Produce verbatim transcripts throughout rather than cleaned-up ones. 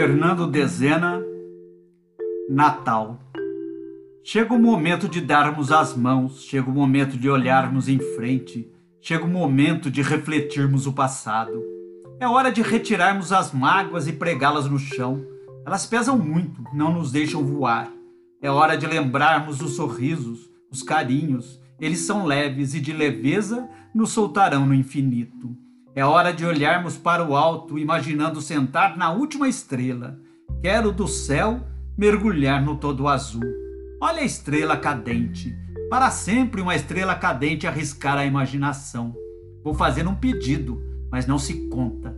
Fernando Dezena, Natal. Chega o momento de darmos as mãos, chega o momento de olharmos em frente, chega o momento de refletirmos o passado. É hora de retirarmos as mágoas e pregá-las no chão. Elas pesam muito, não nos deixam voar. É hora de lembrarmos os sorrisos, os carinhos. Eles são leves e de leveza nos soltarão no infinito. É hora de olharmos para o alto, imaginando sentar na última estrela. Quero do céu mergulhar no todo azul. Olha a estrela cadente. Para sempre uma estrela cadente arriscar a imaginação. Vou fazer um pedido, mas não se conta.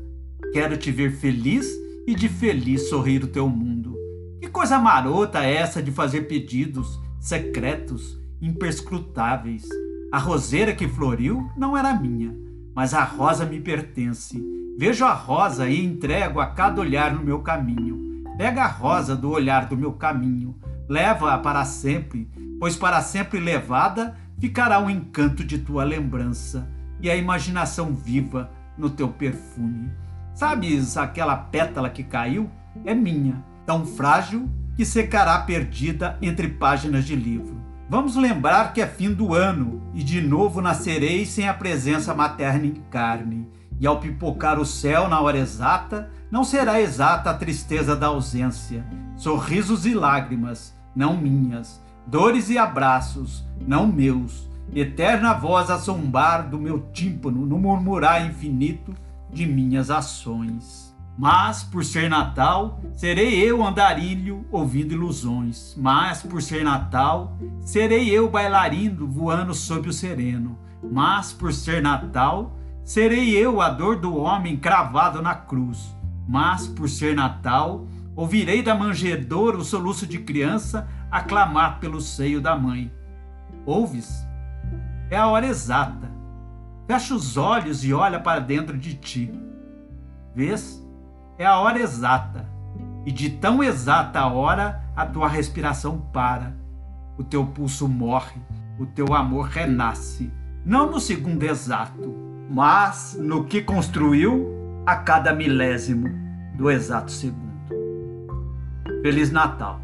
Quero te ver feliz e de feliz sorrir o teu mundo. Que coisa marota é essa de fazer pedidos secretos, imperscrutáveis. A roseira que floriu não era minha, mas a rosa me pertence. Vejo a rosa e entrego a cada olhar no meu caminho. Pega a rosa do olhar do meu caminho, leva-a para sempre, pois para sempre levada ficará o encanto de tua lembrança e a imaginação viva no teu perfume. Sabes aquela pétala que caiu? É minha, tão frágil que secará perdida entre páginas de livro. Vamos lembrar que é fim do ano e de novo nascerei sem a presença materna em carne. E ao pipocar o céu na hora exata, não será exata a tristeza da ausência. Sorrisos e lágrimas, não minhas. Dores e abraços, não meus. Eterna voz a sombar do meu tímpano no murmurar infinito de minhas ações. Mas, por ser Natal, serei eu andarilho ouvindo ilusões. Mas, por ser Natal, serei eu bailarino voando sob o sereno. Mas, por ser Natal, serei eu a dor do homem cravado na cruz. Mas, por ser Natal, ouvirei da manjedoura o soluço de criança a clamar pelo seio da mãe. Ouves? É a hora exata. Fecha os olhos e olha para dentro de ti. Vês? É a hora exata, e de tão exata a hora, a tua respiração para, o teu pulso morre, o teu amor renasce, não no segundo exato, mas no que construiu a cada milésimo do exato segundo. Feliz Natal!